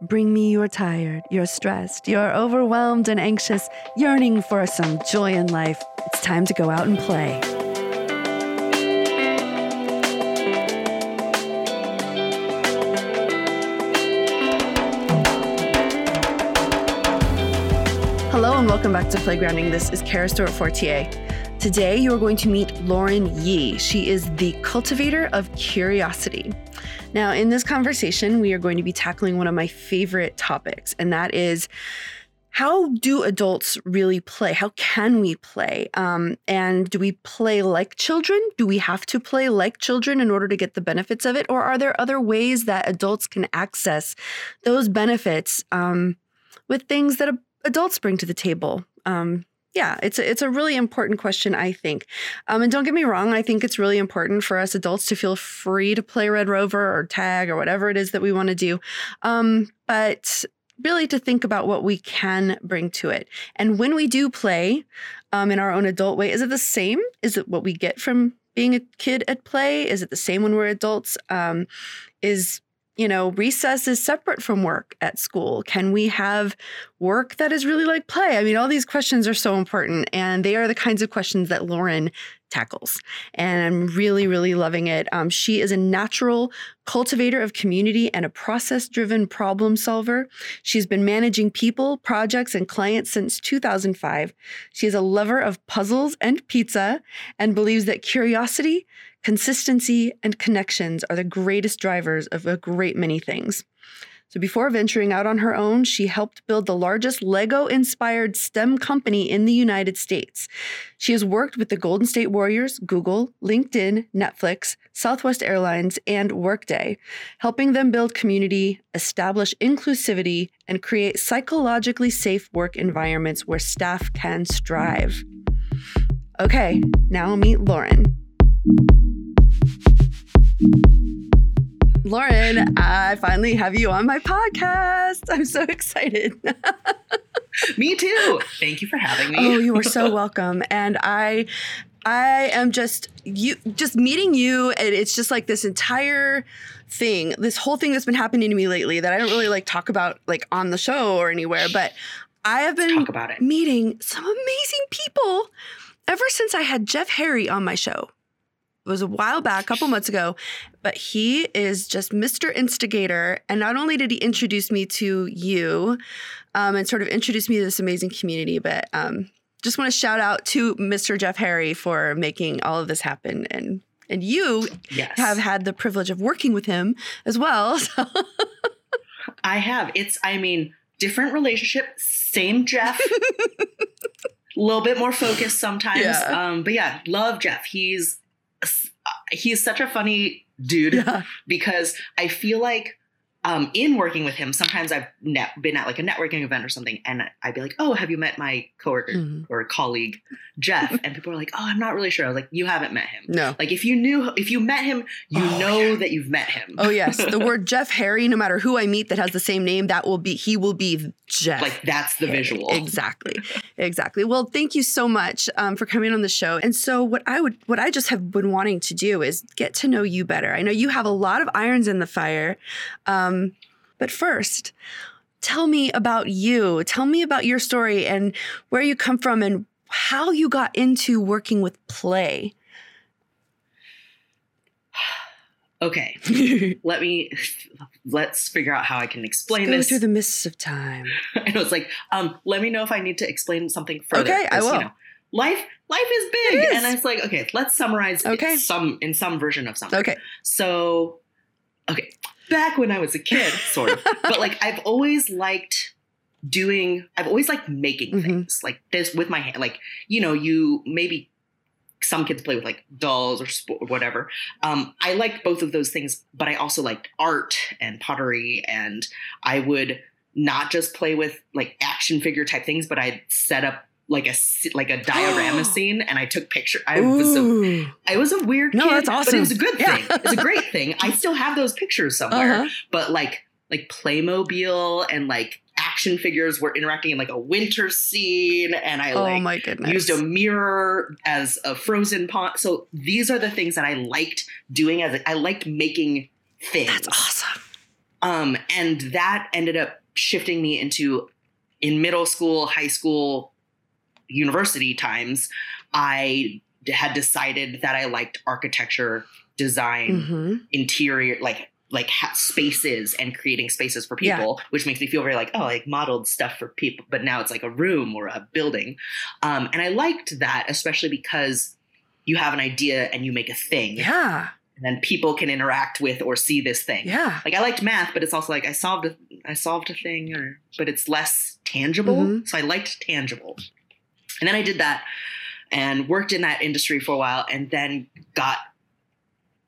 Bring me your tired, your stressed, your overwhelmed and anxious, yearning for some joy in life. It's time to go out and play. Hello and welcome back to Playgrounding. This is Kara Stuart Fortier. Today you are going to meet Lauren Yee. She is the cultivator of curiosity. Now, in this conversation, we are going to be tackling one of my favorite topics, and that is how do adults really play? How can we play? And do we play like children? Do we have to play like children in order to get the benefits of it? Or are there other ways that adults can access those benefits with things that adults bring to the table? It's a really important question, I think. And don't get me wrong, I think it's really important for us adults to feel free to play Red Rover or tag or whatever it is that we want to do. But really to think about what we can bring to it. And when we do play in our own adult way, is it the same? Is it what we get from being a kid at play? Is it the same when we're adults? Recess is separate from work at school. Can we have work that is really like play? I mean, all these questions are so important, and they are the kinds of questions that Lauren tackles. And I'm really, really loving it. She is a natural cultivator of community and a process-driven problem solver. She's been managing people, projects, and clients since 2005. She is a lover of puzzles and pizza and believes that curiosity, consistency, and connections are the greatest drivers of a great many things. So before venturing out on her own, she helped build the largest Lego-inspired STEM company in the United States. She has worked with the Golden State Warriors, Google, LinkedIn, Netflix, Southwest Airlines, and Workday, helping them build community, establish inclusivity, and create psychologically safe work environments where staff can strive. Okay, now meet Lauren. Lauren, I finally have you on my podcast. I'm so excited. Me too. Thank you for having me. Oh, you are so welcome. And I am just meeting you, and it's just like this entire thing, this whole thing that's been happening to me lately that I don't really talk about on the show or anywhere, but I have been meeting some amazing people ever since I had Jeff Harry on my show. It was a while back, a couple months ago, but he is just Mr. Instigator. And not only did he introduce me to you and sort of introduce me to this amazing community, but just want to shout out to Mr. Jeff Harry for making all of this happen. And you yes. have had the privilege of working with him as well. So. I have. Different relationship, same Jeff. A little bit more focused sometimes. Yeah. But love Jeff. He's such a funny dude because I feel like in working with him, sometimes I've been at a networking event or something, and I'd be like, oh, have you met my coworker or colleague, Jeff? And people are like, oh, I'm not really sure. I was like, you haven't met him. No. If you met him, that you've met him. Oh, yes. The word Jeff Harry, no matter who I meet that has the same name, he will be Jeff. That's the visual. Exactly. Well, thank you so much for coming on the show. And so what I just have been wanting to do is get to know you better. I know you have a lot of irons in the fire. But first, tell me about you. Tell me about your story and where you come from and how you got into working with play. Okay. Let's figure out how I can explain this. Go through the mists of time. And I was let me know if I need to explain something further. Okay, I will. Life is big. It is. And I was let's summarize some version of something. Okay. So, okay. Back when I was a kid, sort of, but I've always liked making things like this with my hand. Maybe some kids play with dolls or whatever. I liked both of those things, but I also liked art and pottery, and I would not just play with action figure type things, but I'd set up a diorama scene, and I took pictures. I was a weird kid. No, that's awesome. But it was a good thing. It's a great thing. I still have those pictures somewhere. Uh-huh. But Playmobil and action figures were interacting in a winter scene, and I used a mirror as a frozen pond. So these are the things that I liked doing. I liked making things. That's awesome. And that ended up shifting me into, in middle school, high school, university times, I had decided that I liked architecture, design, interior, like spaces and creating spaces for people, which makes me feel very like, oh, like modeled stuff for people. But now it's like a room or a building. And I liked that, especially because you have an idea and you make a thing. Yeah. And then people can interact with or see this thing. Yeah. Like I liked math, but it's also like I solved a thing, or, but it's less tangible. Mm-hmm. So I liked tangible. And then I did that and worked in that industry for a while, and then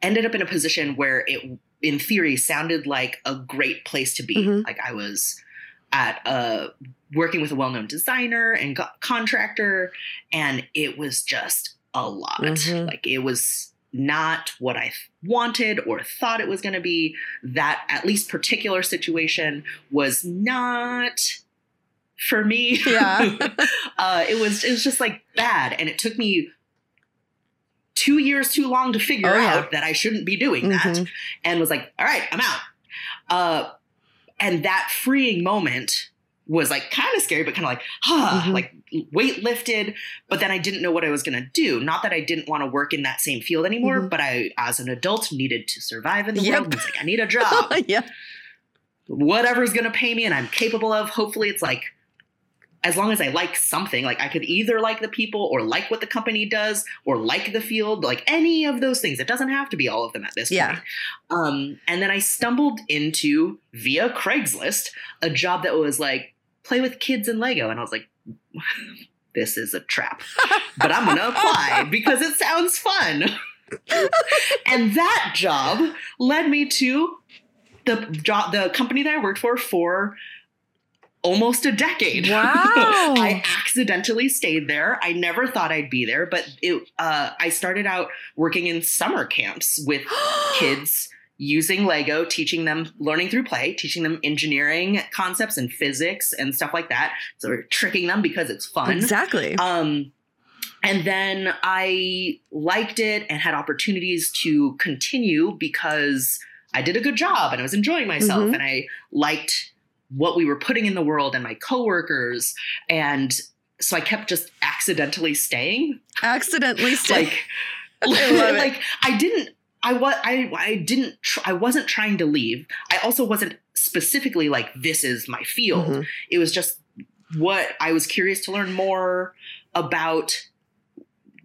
ended up in a position where it, in theory, sounded like a great place to be. Mm-hmm. Like I was at working with a well-known designer and contractor, and it was just a lot. Mm-hmm. Like it was not what I wanted or thought it was going to be. That at least particular situation was not for me. Yeah. It was just like bad. And it took me 2 years too long to figure out that I shouldn't be doing that, and was like, all right, I'm out. And that freeing moment was like kind of scary, but kind of like, like weight lifted. But then I didn't know what I was going to do. Not that I didn't want to work in that same field anymore, but I, as an adult, needed to survive in the world. It's like, I need a job. Whatever's going to pay me and I'm capable of. Hopefully it's like, as long as I like something, like I could either like the people or like what the company does or like the field, like any of those things. It doesn't have to be all of them at this point. And then I stumbled into, via Craigslist, a job that was like, play with kids in Lego. And I was like, this is a trap, but I'm going to apply because it sounds fun. And that job led me to the company that I worked for almost a decade. Wow. I accidentally stayed there. I never thought I'd be there, but I started out working in summer camps with kids using Lego, teaching them learning through play, teaching them engineering concepts and physics and stuff like that. So we're tricking them because it's fun. Exactly. And then I liked it and had opportunities to continue because I did a good job and I was enjoying myself and I liked what we were putting in the world and my coworkers. And so I kept just accidentally staying. I wasn't trying to leave. I also wasn't specifically like, this is my field. It was just what I was curious to learn more about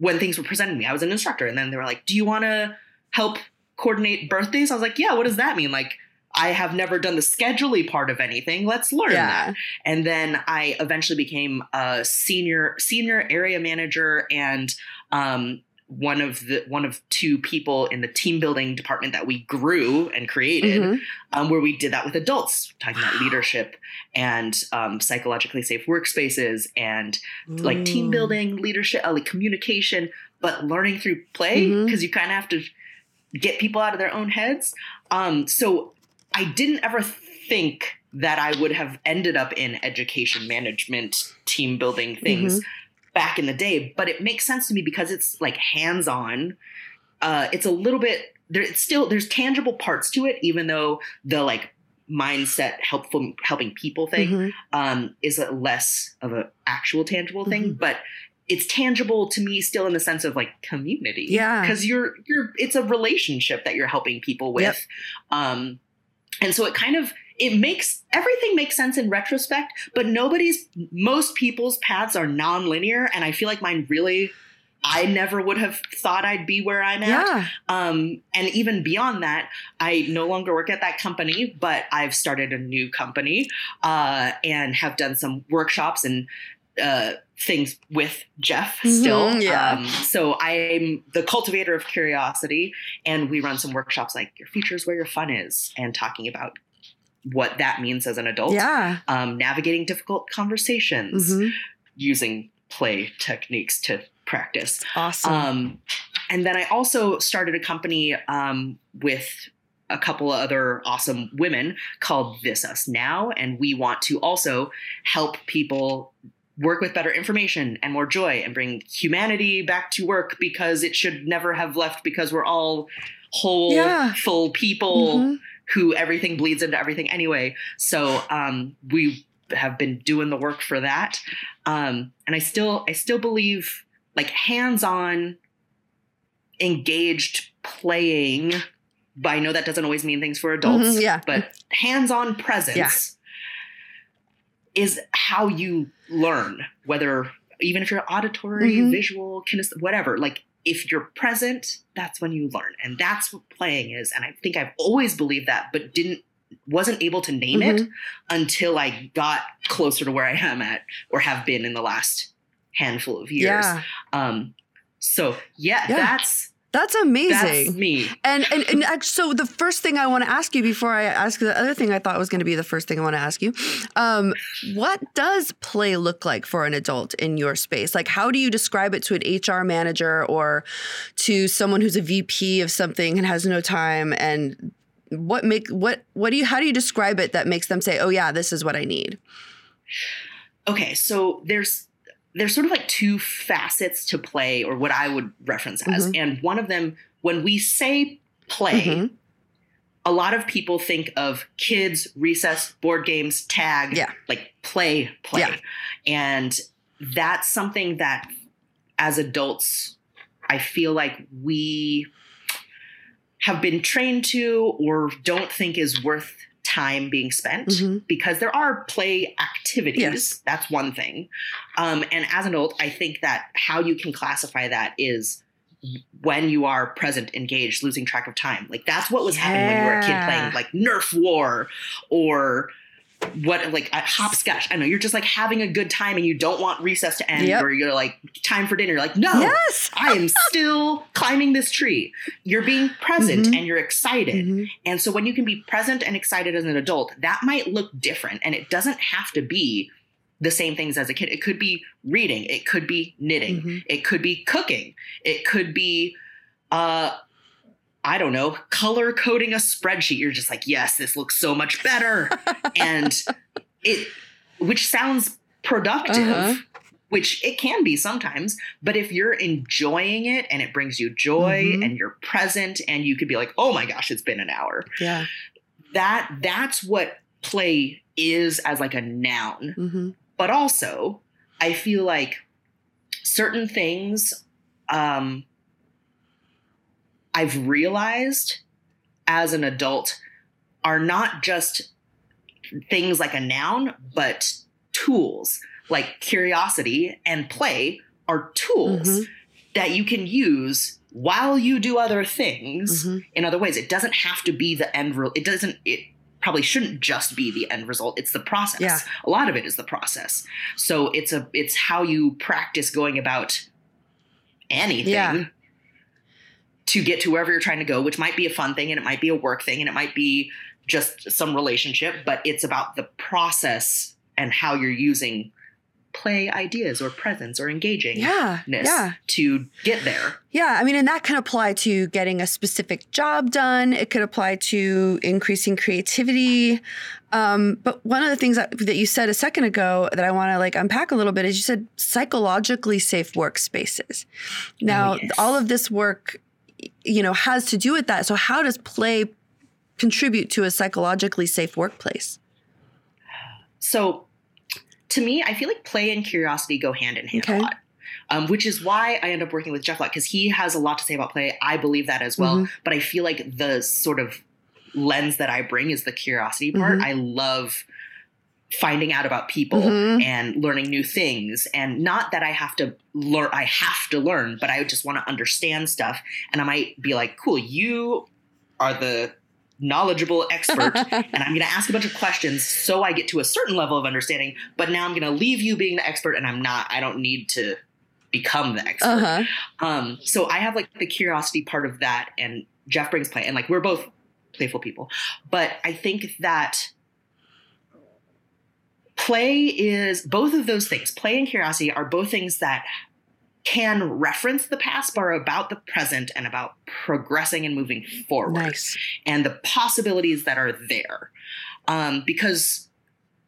when things were presented to me. I was an instructor, and then they were like, do you want to help coordinate birthdays? I was like, yeah, what does that mean? Like, I have never done the scheduling part of anything. Let's learn that. And then I eventually became a senior area manager and one of two people in the team building department that we grew and created, where we did that with adults, talking about leadership and psychologically safe workspaces and like team building, leadership, like communication, but learning through play, because you kind of have to get people out of their own heads. So I didn't ever think that I would have ended up in education management, team building things back in the day, but it makes sense to me because it's like hands-on. It's a little bit there. It's still, there's tangible parts to it, even though the like mindset, helping people thing is a less of an actual tangible thing, but it's tangible to me still in the sense of like community. Yeah. Because it's a relationship that you're helping people with. Yep. And so everything makes sense in retrospect, but most people's paths are nonlinear. And I feel like mine really, I never would have thought I'd be where I'm at. Yeah. And even beyond that, I no longer work at that company, but I've started a new company, and have done some workshops and, things with Jeff still. So I'm the cultivator of curiosity, and we run some workshops like your future's where your fun is, and talking about what that means as an adult. Yeah. Navigating difficult conversations, using play techniques to practice. Awesome. And then I also started a company with a couple of other awesome women called This Us Now. And we want to also help people work with better information and more joy and bring humanity back to work, because it should never have left, because we're all whole, full people who everything bleeds into everything anyway. So we have been doing the work for that. And I still believe like hands-on, engaged playing, but I know that doesn't always mean things for adults, mm-hmm, yeah. But hands-on presence is how you learn, whether even if you're auditory, mm-hmm. visual, whatever, like if you're present, that's when you learn. And that's what playing is. And I think I've always believed that, but wasn't able to name mm-hmm. it until I got closer to where I am at or have been in the last handful of years. Yeah. That's amazing. That's me. And so the first thing I want to ask you before I ask the other thing I thought was going to be the first thing I want to ask you, what does play look like for an adult in your space? Like, how do you describe it to an HR manager or to someone who's a VP of something and has no time? And how do you describe it that makes them say, oh yeah, this is what I need? Okay. So there's sort of like two facets to play, or what I would reference as. Mm-hmm. And one of them, when we say play, mm-hmm. a lot of people think of kids, recess, board games, tag, like play. Yeah. And that's something that as adults, I feel like we have been trained to or don't think is worth time being spent, mm-hmm. because there are play activities. Yes. That's one thing. And as an adult, I think that how you can classify that is when you are present, engaged, losing track of time. Like that's what was happening when you were a kid playing like Nerf war or hopscotch. I know you're just like having a good time and you don't want recess to end, yep. or you're like time for dinner. You're like, no, yes. I am still climbing this tree. You're being present mm-hmm. and you're excited. Mm-hmm. And so when you can be present and excited as an adult, that might look different. And it doesn't have to be the same things as a kid. It could be reading. It could be knitting. Mm-hmm. It could be cooking. It could be, I don't know, color coding a spreadsheet. You're just like, yes, this looks so much better. And which sounds productive, uh-huh. which it can be sometimes, but if you're enjoying it and it brings you joy mm-hmm. and you're present and you could be like, oh my gosh, it's been an hour. Yeah. That's what play is as like a noun. Mm-hmm. But also I feel like certain things, I've realized as an adult are not just things like a noun, but tools. Like curiosity and play are tools mm-hmm. that you can use while you do other things mm-hmm. in other ways. It doesn't have to be the end result. It probably shouldn't just be the end result. It's the process. Yeah. A lot of it is the process. So it's how you practice going about anything. Yeah. To get to wherever you're trying to go, which might be a fun thing and it might be a work thing and it might be just some relationship, but it's about the process and how you're using play ideas or presence or engagingness to get there. Yeah. I mean, and that can apply to getting a specific job done. It could apply to increasing creativity. But one of the things that you said a second ago that I want to like unpack a little bit is you said psychologically safe workspaces. Now, all of this work, you know, has to do with that. So how does play contribute to a psychologically safe workplace? So to me, I feel like play and curiosity go hand in hand a lot, which is why I end up working with Jeff a lot, because he has a lot to say about play. I believe that as well. Mm-hmm. But I feel like the sort of lens that I bring is the curiosity part. Mm-hmm. I love finding out about people mm-hmm. and learning new things, and not that I have to learn, but I just want to understand stuff. And I might be like, cool, you are the knowledgeable expert and I'm going to ask a bunch of questions so I get to a certain level of understanding, but now I'm going to leave you being the expert and I don't need to become the expert. Uh-huh. So I have like the curiosity part of that, and Jeff brings play, and like, we're both playful people, but I think that play is both of those things. Play and curiosity are both things that can reference the past, but are about the present and about progressing and moving forward. Nice. And the possibilities that are there. Because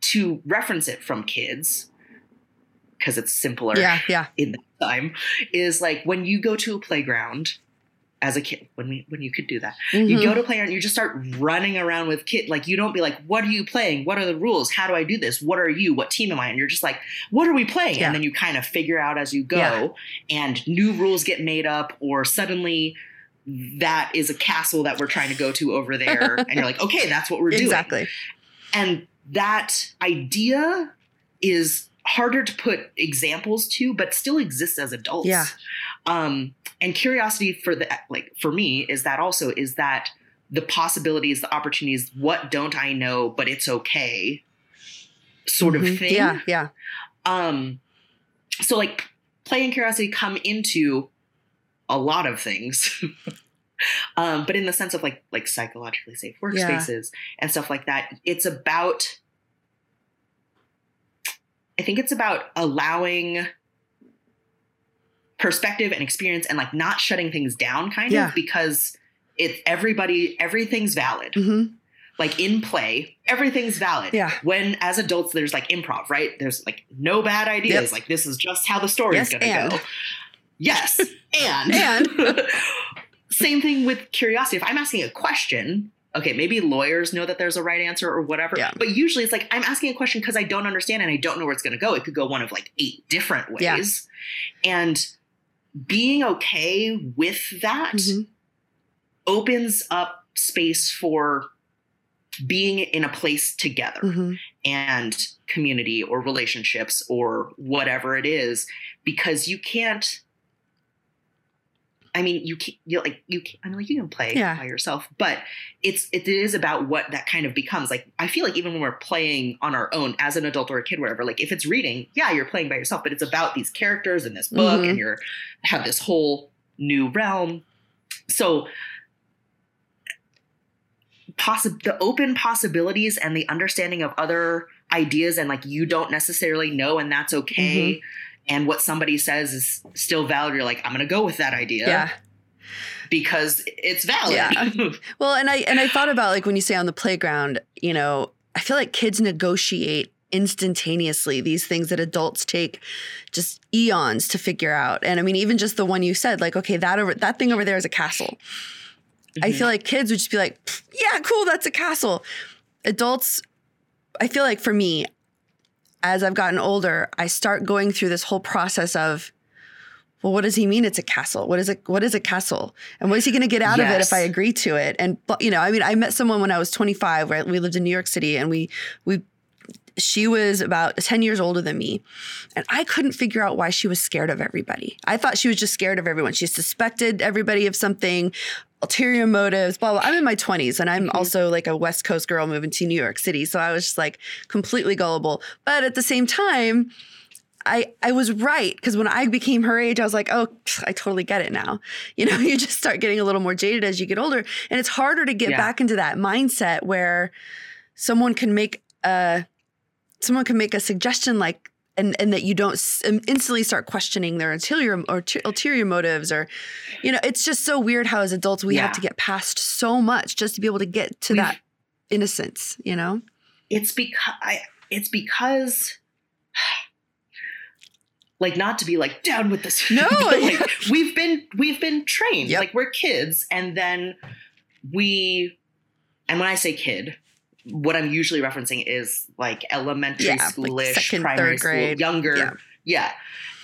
to reference it from kids, because it's simpler in that time, is like when you go to a playground as a kid, when you could do that, you go to play and you just start running around with kids. Like, you don't be like, what are you playing? What are the rules? How do I do this? What are you? What team am I? And you're just like, what are we playing? Yeah. And then you kind of figure out as you go, and new rules get made up, or suddenly that is a castle that we're trying to go to over there. And you're like, okay, that's what we're doing. And that idea is harder to put examples to, but still exists as adults. Yeah. And curiosity for that, like for me, is that also is that the possibilities, the opportunities, what don't I know, but it's okay sort of thing. Yeah. Yeah. So like play and curiosity come into a lot of things, but in the sense of like psychologically safe workspaces and stuff like that, it's about, I think it's about allowing perspective and experience and like not shutting things down kind of, because it's everybody, everything's valid. Like in play, everything's valid. When as adults, there's like improv, right? There's like no bad ideas. Like this is just how the story is going to go. And same thing with curiosity. If I'm asking a question, okay, maybe lawyers know that there's a right answer or whatever, but usually it's like, I'm asking a question because I don't understand and I don't know where it's going to go. It could go one of like 8 different ways. And being okay with that opens up space for being in a place together and community or relationships or whatever it is, because you can't, I mean, you can't, you're like, you can't, I mean, like you can play by yourself, but it is about what that kind of becomes. Like, I feel like even when we're playing on our own as an adult or a kid, whatever, like if it's reading, you're playing by yourself, but it's about these characters in this book and you're have this whole new realm. So the open possibilities and the understanding of other ideas and like, you don't necessarily know, and that's okay. And what somebody says is still valid. You're like, I'm going to go with that idea because it's valid. Well, and I thought about like when you say on the playground, you know, I feel like kids negotiate instantaneously these things that adults take just eons to figure out. And I mean, even just the one you said, like, okay, that thing over there is a castle. I feel like kids would just be like, yeah, cool, that's a castle. Adults, I feel like for me, as I've gotten older, I start going through this whole process of, well, what does he mean it's a castle? What is a castle? And what is he going to get out of it if I agree to it? And, you know, I mean, I met someone when I was 25, right? We lived in New York City, and she was about 10 years older than me. And I couldn't figure out why she was scared of everybody. I thought she was just scared of everyone. She suspected everybody of something, ulterior motives, blah, blah. I'm in my 20s, and I'm also like a West Coast girl moving to New York City. So I was just like completely gullible. But at the same time, I was right, because when I became her age, I was like, oh, I totally get it now. You know, you just start getting a little more jaded as you get older. And it's harder to get back into that mindset where someone can make a suggestion like, and that you don't instantly start questioning their ulterior motives, or, you know, it's just so weird how as adults we have to get past so much just to be able to get to that innocence, you know? It's because like, not to be like down with this. No, like, we've been trained, like we're kids. And then and when I say kid, what I'm usually referencing is like elementary schoolish, like second, primary school, younger. Yeah.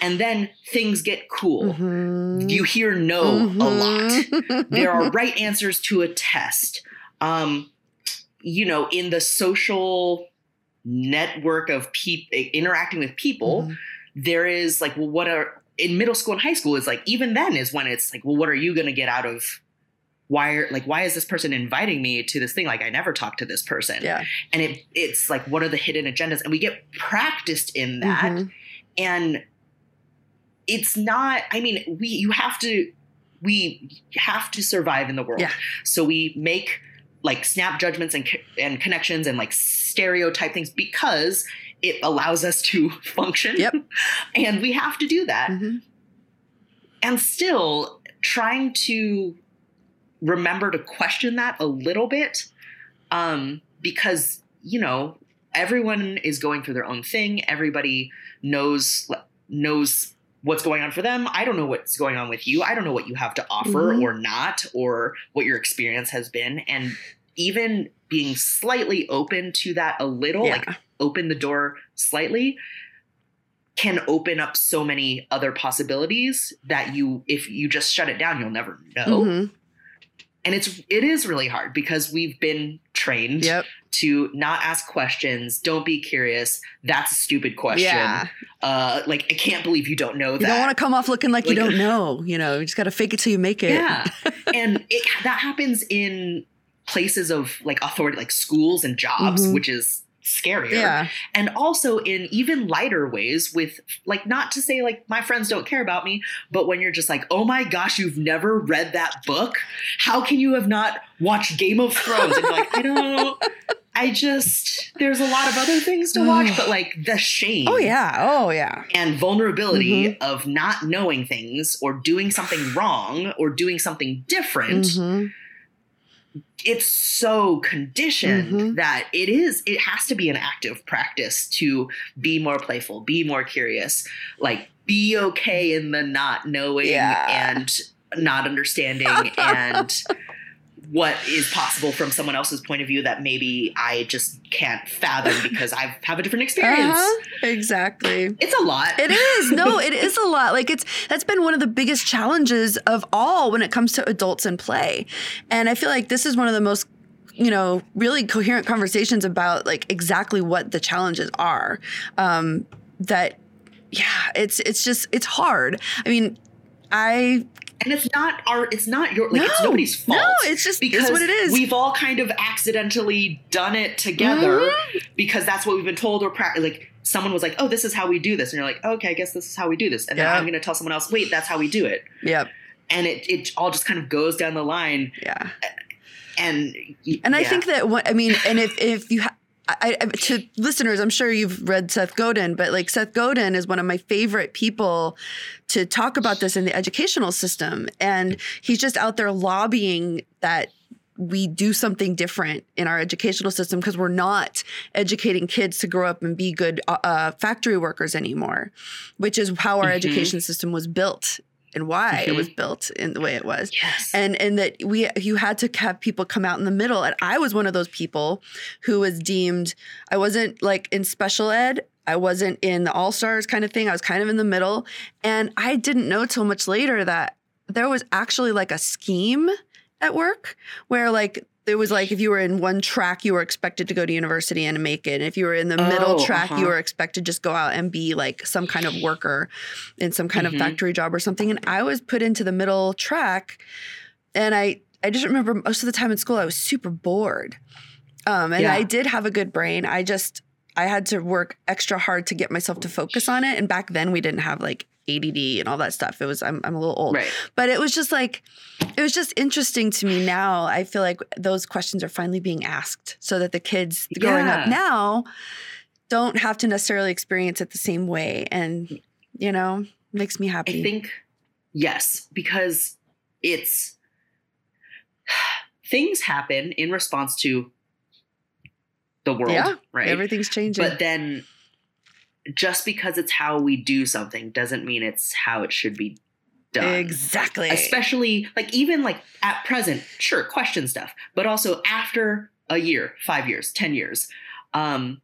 And then things get cool. You hear no a lot. There are right answers to a test. You know, in the social network of interacting with people, there is like, well, in middle school and high school is like, even then is when it's like, well, what are you going to get out of? Why is this person inviting me to this thing? Like, I never talked to this person. Yeah. And it's like, what are the hidden agendas? And we get practiced in that. And it's not, I mean, we have to survive in the world. Yeah. So we make like snap judgments and connections and like stereotype things because it allows us to function. Yep. And we have to do that. And still trying to remember to question that a little bit, because, you know, everyone is going through their own thing. Everybody knows what's going on for them. I don't know what's going on with you. I don't know what you have to offer mm-hmm. or not, or what your experience has been. And even being slightly open to that a little, like open the door slightly, can open up so many other possibilities that you, if you just shut it down, you'll never know. Mm-hmm. And it is really hard because we've been trained to not ask questions. Don't be curious. That's a stupid question. Yeah. Like, I can't believe you don't know that. You don't want to come off looking like you don't know. You know, you just got to fake it till you make it. Yeah. And that happens in places of like authority, like schools and jobs, mm-hmm. which is scarier. Yeah. And also in even lighter ways with, like, not to say like my friends don't care about me, but when you're just like, oh my gosh, you've never read that book. How can you have not watched Game of Thrones? And you're like, there's a lot of other things to watch, but like the shame. Oh yeah. Oh yeah. And vulnerability mm-hmm. of not knowing things or doing something wrong or doing something different. Mm-hmm. It's so conditioned mm-hmm. that it has to be an active practice to be more playful, be more curious, like be okay in the not knowing and not understanding and what is possible from someone else's point of view that maybe I just can't fathom because I have a different experience. Uh-huh. Exactly. It's a lot. It is. No, it is a lot. Like that's been one of the biggest challenges of all when it comes to adults and play. And I feel like this is one of the most, you know, really coherent conversations about like exactly what the challenges are. It's hard. I mean, and it's not your, like, it's nobody's fault. No, it's just because it's what it is. We've all kind of accidentally done it together mm-hmm. because that's what we've been told or like someone was like, oh, this is how we do this. And you're like, okay, I guess this is how we do this. And then I'm going to tell someone else, wait, that's how we do it. Yep. And it all just kind of goes down the line. Yeah. And I think that if you have, to listeners, I'm sure you've read Seth Godin, but like Seth Godin is one of my favorite people to talk about this in the educational system. And he's just out there lobbying that we do something different in our educational system because we're not educating kids to grow up and be good factory workers anymore, which is how our mm-hmm. education system was built. And why mm-hmm. it was built in the way it was. Yes. And that you had to have people come out in the middle. And I was one of those people who was deemed, I wasn't like in special ed. I wasn't in the all-stars kind of thing. I was kind of in the middle. And I didn't know till much later that there was actually like a scheme at work where like, it was like if you were in one track, you were expected to go to university and make it. And if you were in the middle track, you were expected to just go out and be like some kind of worker in some kind mm-hmm. of factory job or something. And I was put into the middle track. And I just remember most of the time in school, I was super bored. I did have a good brain. I had to work extra hard to get myself to focus on it. And back then we didn't have like ADD and all that stuff. It was, I'm a little old, right. But it was just like, it was just interesting to me now. I feel like those questions are finally being asked so that the kids growing up now don't have to necessarily experience it the same way. And, you know, makes me happy. I think, yes, because it's things happen in response to the world, right? Everything's changing. But then just because it's how we do something doesn't mean it's how it should be done. Exactly. Especially like even like at present, sure, question stuff, but also after a year, 5 years, 10 years. I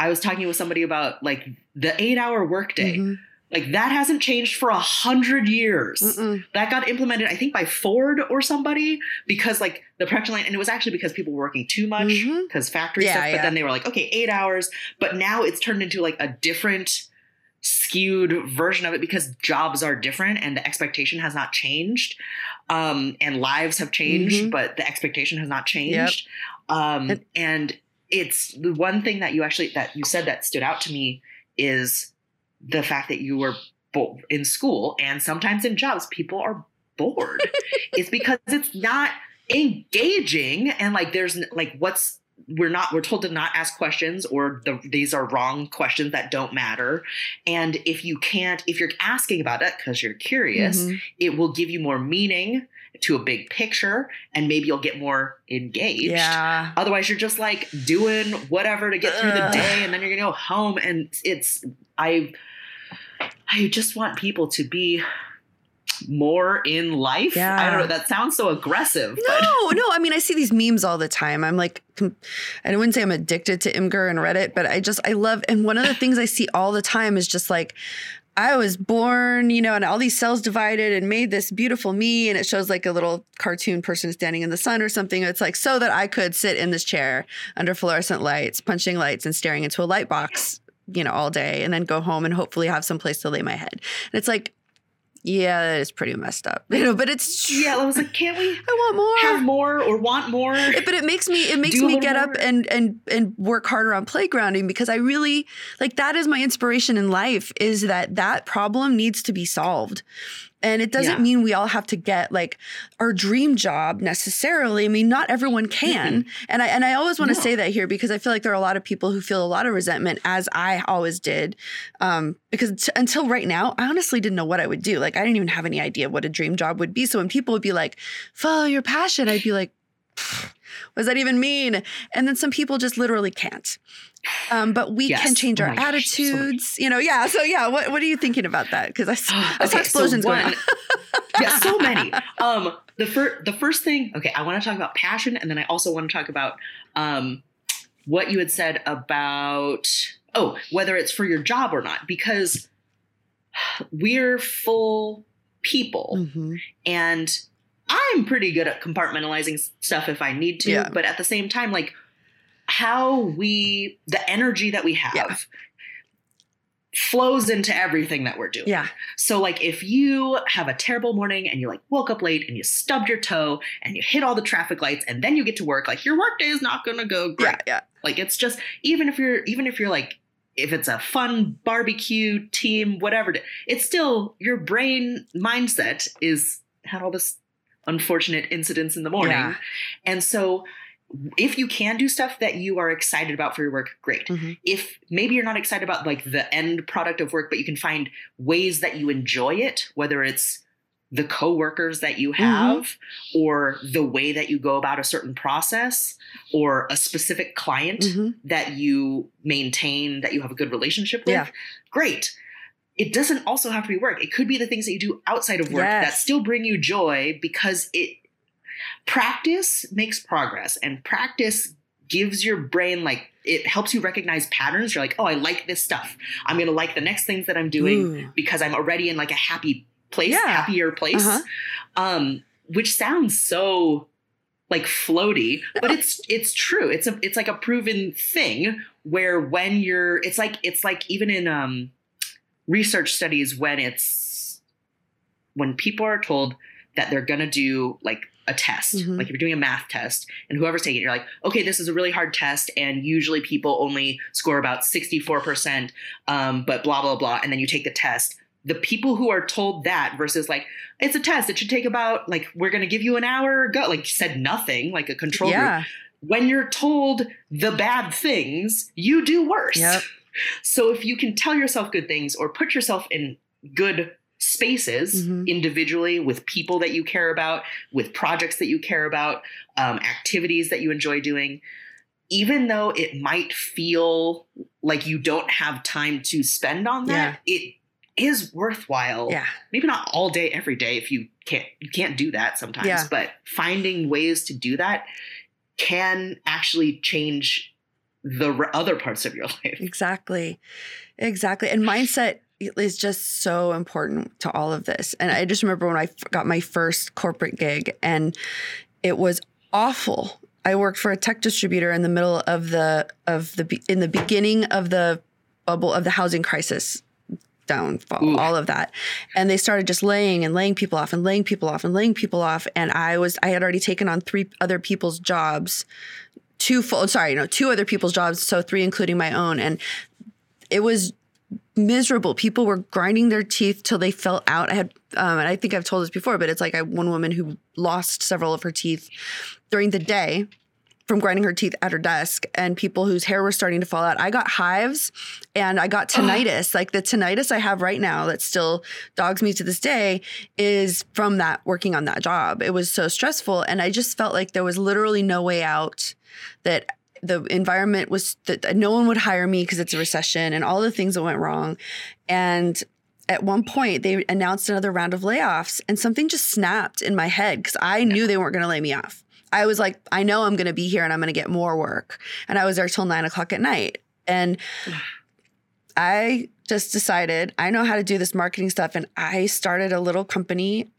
was talking with somebody about like the 8-hour workday. Mm-hmm. Like that hasn't changed for 100 years. Mm-mm. That got implemented, I think, by Ford or somebody because like the production line, and it was actually because people were working too much because mm-hmm. factory stuff. But then they were like, okay, 8 hours. But now it's turned into like a different skewed version of it because jobs are different and the expectation has not changed. And lives have changed, mm-hmm. but the expectation has not changed. Yep. And it's the one thing that you said that stood out to me is the fact that you were in school and sometimes in jobs, people are bored. It's because it's not engaging. And like, there's like, we're told to not ask questions or these are wrong questions that don't matter. And if you're asking about it, cause you're curious, mm-hmm. it will give you more meaning to a big picture and maybe you'll get more engaged. Yeah. Otherwise you're just like doing whatever to get through the day and then you're gonna go home. And it's, I I just want people to be more in life. Yeah. I don't know. That sounds so aggressive. No. I mean, I see these memes all the time. I'm like, I wouldn't say I'm addicted to Imgur and Reddit, but I love. And one of the things I see all the time is just like, I was born, you know, and all these cells divided and made this beautiful me. And it shows like a little cartoon person standing in the sun or something. It's like, so that I could sit in this chair under fluorescent lights, punching lights and staring into a light box, you know, all day, and then go home and hopefully have some place to lay my head. And it's like, yeah, that is pretty messed up, you know, but it's true. Yeah, I was like, can't we? I want more. Have more or want more. But it makes me get more up and work harder on playgrounding, because I really, like, that is my inspiration in life, is that problem needs to be solved. And it doesn't mean we all have to get like our dream job necessarily. I mean, not everyone can. Mm-hmm. And I always want to say that here, because I feel like there are a lot of people who feel a lot of resentment, as I always did. Because until right now, I honestly didn't know what I would do. Like, I didn't even have any idea what a dream job would be. So when people would be like, follow your passion, I'd be like, what does that even mean? And then some people just literally can't. But we can change our attitudes, so you know? Yeah. So yeah. What are you thinking about that? Because I saw explosions going on. Yeah. So many. The first thing, okay, I want to talk about passion. And then I also want to talk about, what you had said about, whether it's for your job or not, because we're full people, mm-hmm. and I'm pretty good at compartmentalizing stuff if I need to, but at the same time, like, the energy that we have flows into everything that we're doing. Yeah. So like, if you have a terrible morning and you like woke up late and you stubbed your toe and you hit all the traffic lights and then you get to work, like, your work day is not going to go great. Yeah. Like, it's just, even if you're like, if it's a fun barbecue team, whatever, it's still your brain mindset had all this unfortunate incidents in the morning. Yeah. And so if you can do stuff that you are excited about for your work, great. Mm-hmm. If maybe you're not excited about like the end product of work, but you can find ways that you enjoy it, whether it's the coworkers that you have, mm-hmm. or the way that you go about a certain process, or a specific client mm-hmm. that you maintain, that you have a good relationship with, great. It doesn't also have to be work. It could be the things that you do outside of work that still bring you joy, because practice makes progress, and practice gives your brain, like, it helps you recognize patterns. You're like, oh, I like this stuff. I'm going to like the next things that I'm doing because I'm already in like a happy place, happier place, which sounds so like floaty, but it's true. It's like a proven thing where when you're, it's like even in, research studies, when people are told that they're going to do like a test, mm-hmm. like if you're doing a math test and whoever's taking it, you're like, okay, this is a really hard test. And usually people only score about 64%, but blah, blah, blah. And then you take the test. The people who are told that versus like, it's a test, it should take about, like, we're going to give you an hour, go, like, said nothing, like a control group. When you're told the bad things, you do worse. Yep. So if you can tell yourself good things or put yourself in good spaces mm-hmm. individually, with people that you care about, with projects that you care about, activities that you enjoy doing, even though it might feel like you don't have time to spend on that, it is worthwhile. Yeah. Maybe not all day, every day, if you can't do that sometimes, but finding ways to do that can actually change the other parts of your life. Exactly. And mindset is just so important to all of this. And I just remember when I got my first corporate gig, and it was awful. I worked for a tech distributor in the middle of the beginning of the bubble of the housing crisis downfall, all of that. And they started just laying people off and laying people off and laying people off. And I had already taken on three other people's jobs, two other people's jobs, so three including my own. And it was miserable. People were grinding their teeth till they fell out. I had, and I think I've told this before, but it's like one woman who lost several of her teeth during the day from grinding her teeth at her desk, and people whose hair was starting to fall out. I got hives and I got tinnitus. Like, the tinnitus I have right now that still dogs me to this day is from that, working on that job. It was so stressful. And I just felt like there was literally no way out, that the environment was that no one would hire me because it's a recession and all the things that went wrong. And at one point, they announced another round of layoffs, and something just snapped in my head because I knew they weren't going to lay me off. I was like, I know I'm going to be here and I'm going to get more work. And I was there till 9 o'clock at night. And I just decided I know how to do this marketing stuff. And I started a little company.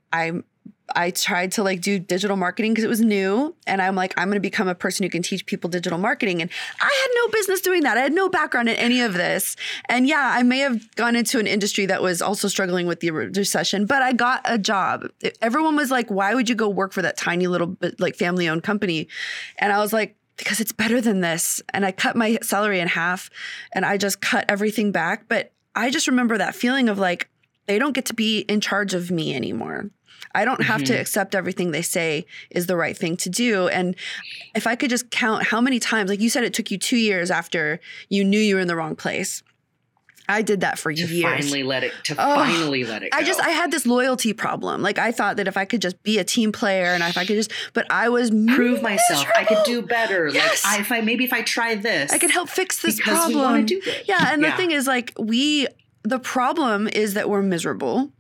I tried to like do digital marketing because it was new. And I'm like, I'm going to become a person who can teach people digital marketing. And I had no business doing that. I had no background in any of this. And yeah, I may have gone into an industry that was also struggling with the recession, but I got a job. Everyone was like, why would you go work for that tiny little bit like family owned company? And I was like, because it's better than this. And I cut my salary in half and I just cut everything back. But I just remember that feeling of like, they don't get to be in charge of me anymore. I don't have to accept everything they say is the right thing to do. And if I could just count how many times, like you said, it took you 2 years after you knew you were in the wrong place. I did that for years. To finally let it go. I had this loyalty problem. Like I thought that if I could just be a team player and if I could just, but I was prove myself. I could do better. Yes. Like if I try this, I could help fix this problem. We want to do it. Yeah. And the thing is like, the problem is that we're miserable.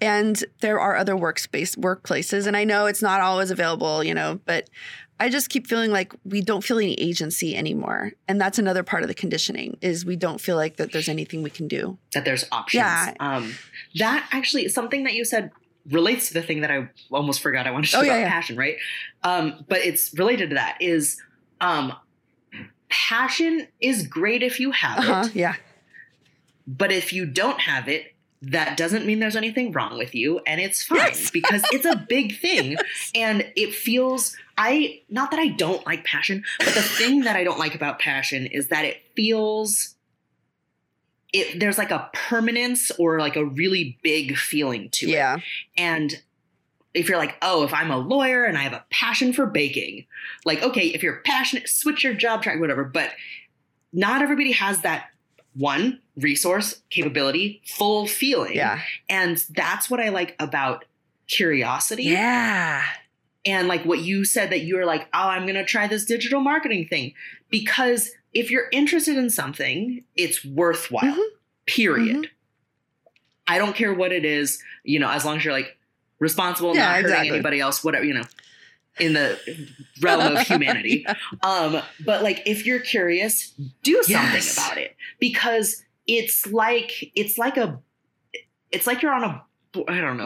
And there are other workplaces. And I know it's not always available, but I just keep feeling like we don't feel any agency anymore. And that's another part of the conditioning is we don't feel like that there's anything we can do. That there's options. Yeah. That actually something that you said relates to the thing that I almost forgot I wanted to talk about passion, right? But it's related to that is passion is great if you have it. Yeah. But if you don't have it, that doesn't mean there's anything wrong with you, and it's fine because it's a big thing. And it feels not that I don't like passion, but the thing that I don't like about passion is that it feels there's like a permanence or like a really big feeling to it. And if you're like, oh, if I'm a lawyer and I have a passion for baking, like, okay, if you're passionate, switch your job track, whatever. But not everybody has that one resource, capability, full feeling. Yeah. And that's what I like about curiosity. Yeah. And like what you said that you were like, oh, I'm going to try this digital marketing thing. Because if you're interested in something, it's worthwhile, period. I don't care what it is, as long as you're like responsible, not hurting anybody else, whatever, in the realm of humanity. But like, if you're curious, do something about it because it's like you're on a, I don't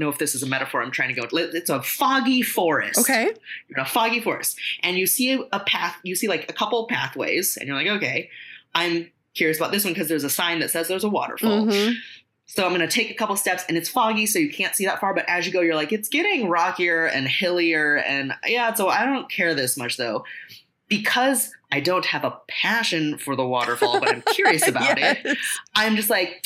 know if this is a metaphor I'm trying to go. It's a foggy forest. Okay. You're in a foggy forest and you see a path, you see like a couple pathways and you're like, okay, I'm curious about this one because there's a sign that says there's a waterfall. So I'm going to take a couple steps and it's foggy, so you can't see that far. But as you go, you're like, it's getting rockier and hillier. And so I don't care this much though, because I don't have a passion for the waterfall, but I'm curious about it. I'm just like,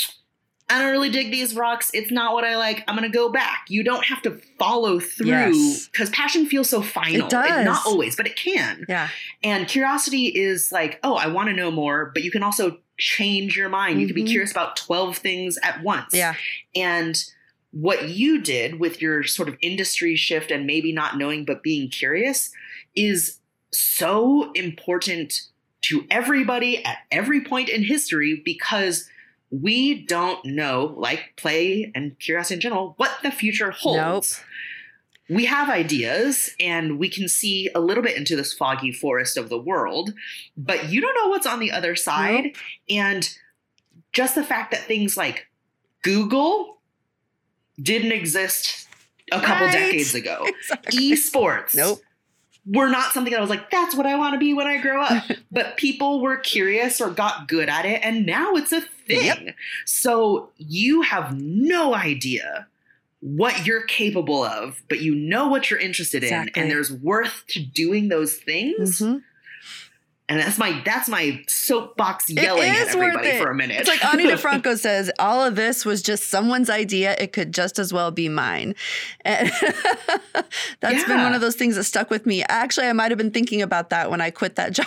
I don't really dig these rocks. It's not what I like. I'm going to go back. You don't have to follow through because passion feels so final. It does. Not always, but it can. Yeah. And curiosity is like, oh, I want to know more, but you can also change your mind. You can be curious about 12 things at once. Yeah. And what you did with your sort of industry shift and maybe not knowing, but being curious is so important to everybody at every point in history because we don't know, like play and curiosity in general, what the future holds. Nope. We have ideas and we can see a little bit into this foggy forest of the world, but you don't know what's on the other side. Nope. And just the fact that things like Google didn't exist a couple decades ago. Exactly. Esports. Nope. Were not something that I was like, that's what I want to be when I grow up. But people were curious or got good at it. And now it's a thing. Yep. So you have no idea what you're capable of, but you know what you're interested in. And there's worth to doing those things. And that's my soapbox yelling at everybody for a minute. It's like Ani DeFranco says, all of this was just someone's idea. It could just as well be mine. And that's been one of those things that stuck with me. Actually, I might have been thinking about that when I quit that job.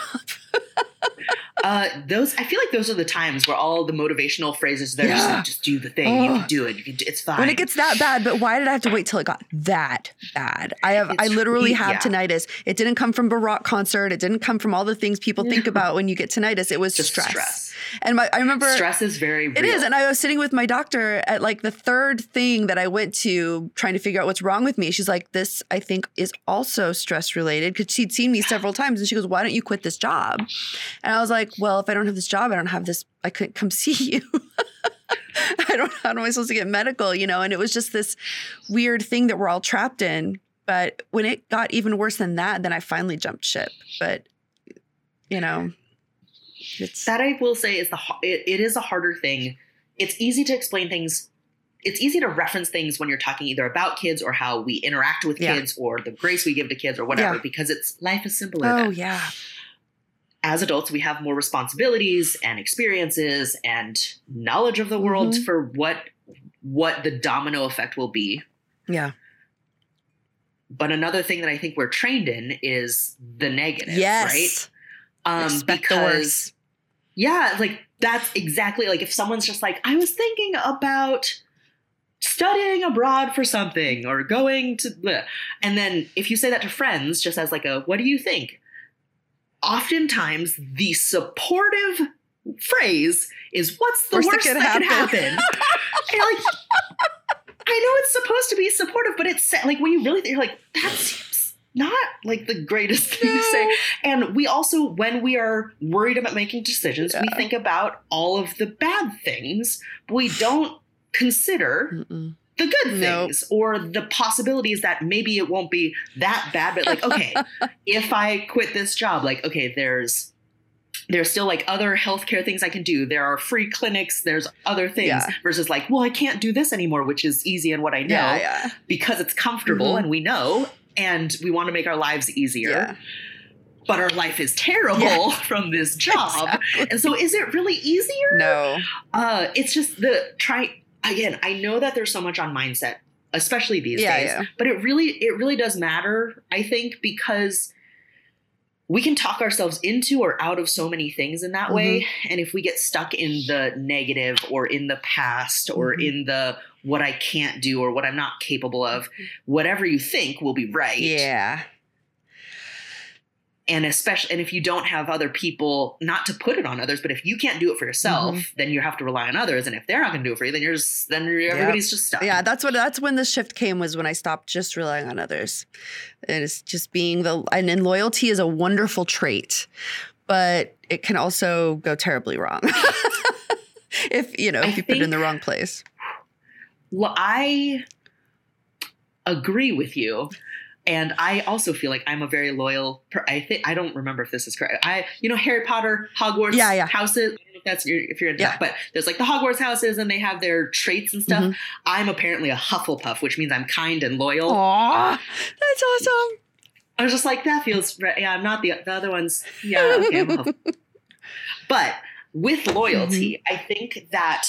I feel like those are the times where all the motivational phrases they're just like, just do the thing, you can do it, it's fine. When it gets that bad, but why did I have to wait till it got that bad? I literally have tinnitus. It didn't come from a rock concert. It didn't come from all the things people think about when you get tinnitus. It was just stress. And I remember stress is very real. It is. And I was sitting with my doctor at like the third thing that I went to trying to figure out what's wrong with me. She's like, this, I think, is also stress related, because she'd seen me several times and she goes, why don't you quit this job? And I was like, well, if I don't have this job, I don't have this. I couldn't come see you. How am I supposed to get medical, you know? And it was just this weird thing that we're all trapped in. But when it got even worse than that, then I finally jumped ship. But, you know, it's that I will say is it is a harder thing. It's easy to explain things. It's easy to reference things when you're talking either about kids or how we interact with kids or the grace we give to kids or whatever, because it's life is simpler. Oh, yeah. As adults, we have more responsibilities and experiences and knowledge of the world for what the domino effect will be. Yeah. But another thing that I think we're trained in is the negative, right? Because, like that's exactly like if someone's just like, I was thinking about studying abroad for something or going to, bleh. And then if you say that to friends, just as like a, what do you think? Oftentimes the supportive phrase is what's the worst that could happen? And like, I know it's supposed to be supportive, but it's like when you really think, you're like, that seems not like the greatest thing to say. And we also, when we are worried about making decisions, we think about all of the bad things, but we don't consider the good things or the possibilities that maybe it won't be that bad. But like, okay, if I quit this job, like, okay, there's still like other healthcare things I can do. There are free clinics. There's other things versus like, well, I can't do this anymore, which is easy. And what I know because it's comfortable and we know, and we want to make our lives easier, but our life is terrible from this job. Exactly. And so is it really easier? No. It's just the again, I know that there's so much on mindset, especially these days, but it really does matter, I think, because we can talk ourselves into or out of so many things in that way. And if we get stuck in the negative or in the past or in the what I can't do or what I'm not capable of, whatever you think will be right. Yeah. And especially, and if you don't have other people, not to put it on others, but if you can't do it for yourself, then you have to rely on others. And if they're not going to do it for you, then everybody's just stuck. Yeah, that's when the shift came, was when I stopped just relying on others. And it's just being and loyalty is a wonderful trait, but it can also go terribly wrong if you put it in the wrong place. Well, I agree with you. And I also feel like I'm a very loyal I don't remember if this is correct. Harry Potter, Hogwarts houses, I don't know if you're into that, but there's like the Hogwarts houses and they have their traits and stuff. I'm apparently a Hufflepuff, which means I'm kind and loyal. Aw, that's awesome. I was just like, that feels right. Yeah, I'm not the other ones. Yeah, okay, I'm Hufflepuff. But with loyalty, I think that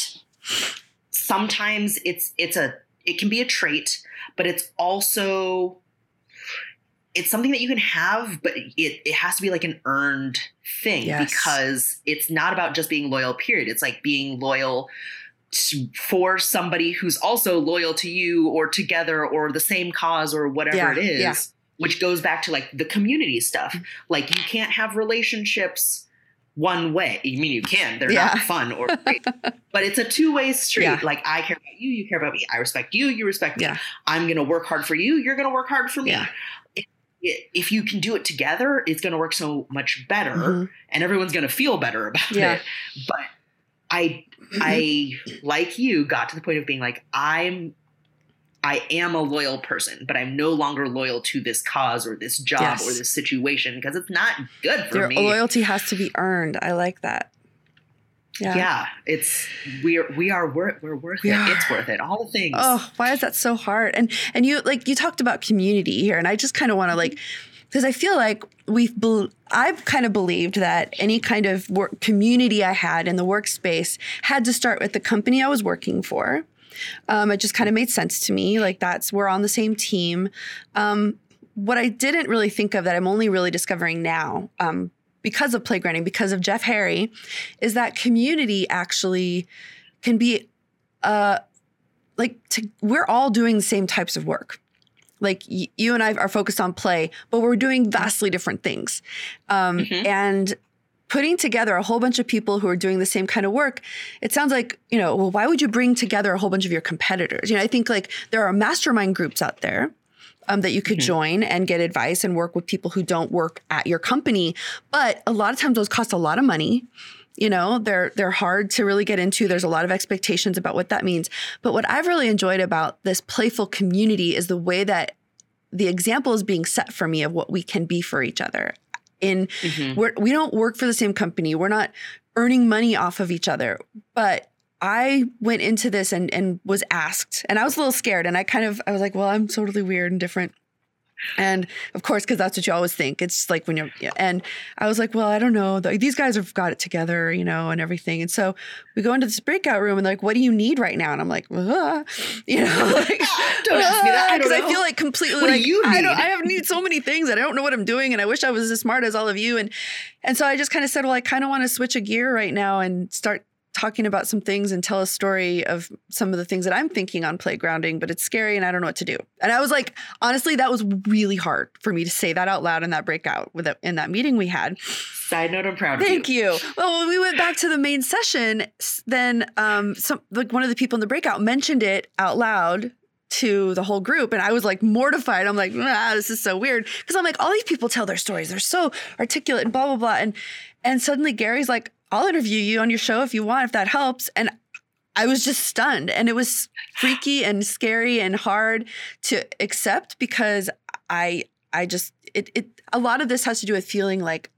sometimes it can be a trait, but it's also it's something that you can have, but it has to be like an earned thing because it's not about just being loyal, period. It's like being loyal for somebody who's also loyal to you or together or the same cause or whatever it is, which goes back to like the community stuff. Like you can't have relationships one way. I mean, you can. They're not fun or great, but it's a two-way street. Yeah. Like I care about you. You care about me. I respect you. You respect me. Yeah. I'm going to work hard for you. You're going to work hard for me. Yeah. If you can do it together, it's going to work so much better and everyone's going to feel better about it. But I like you got to the point of being like, I am a loyal person, but I'm no longer loyal to this cause or this job or this situation because it's not good for me. Your loyalty has to be earned. I like that. Yeah. It's we're worth it. It's worth it. All the things. Oh, why is that so hard? And you like you talked about community here, and I just kind of want to like because I feel like I've kind of believed that any kind of work community I had in the workspace had to start with the company I was working for. It just kind of made sense to me. Like we're on the same team. What I didn't really think of that I'm only really discovering now. Because of playgrounding, because of Jeff Harry, is that community actually can be we're all doing the same types of work. Like you and I are focused on play, but we're doing vastly different things. And putting together a whole bunch of people who are doing the same kind of work, it sounds like, you know, well, why would you bring together a whole bunch of your competitors? You know, I think like there are mastermind groups out there that you could join and get advice and work with people who don't work at your company. But a lot of times those cost a lot of money. You know, they're hard to really get into. There's a lot of expectations about what that means. But what I've really enjoyed about this playful community is the way that the example is being set for me of what we can be for each other. We don't work for the same company. We're not earning money off of each other. But I went into this and was asked, and I was a little scared, and I was like, well, I'm totally weird and different. And of course, because that's what you always think. It's like when you're, and I was like, well, I don't know. These guys have got it together, you know, and everything. And so we go into this breakout room and they're like, what do you need right now? And I'm like, you know, like, don't ask me that. Because I feel like completely what do you need? I need so many things and I don't know what I'm doing. And I wish I was as smart as all of you. And so I just kind of said, well, I kind of want to switch a gear right now and start talking about some things and tell a story of some of the things that I'm thinking on playgrounding, but it's scary and I don't know what to do. And I was like, honestly, that was really hard for me to say that out loud in that breakout in that meeting we had. Side note, I'm proud of you. Thank you. Well, when we went back to the main session, then one of the people in the breakout mentioned it out loud to the whole group. And I was like mortified. I'm like, this is so weird. Because I'm like, all these people tell their stories. They're so articulate and blah, blah, blah. And suddenly Gary's like, I'll interview you on your show if you want, if that helps. And I was just stunned. And it was freaky and scary and hard to accept because a lot of this has to do with feeling like,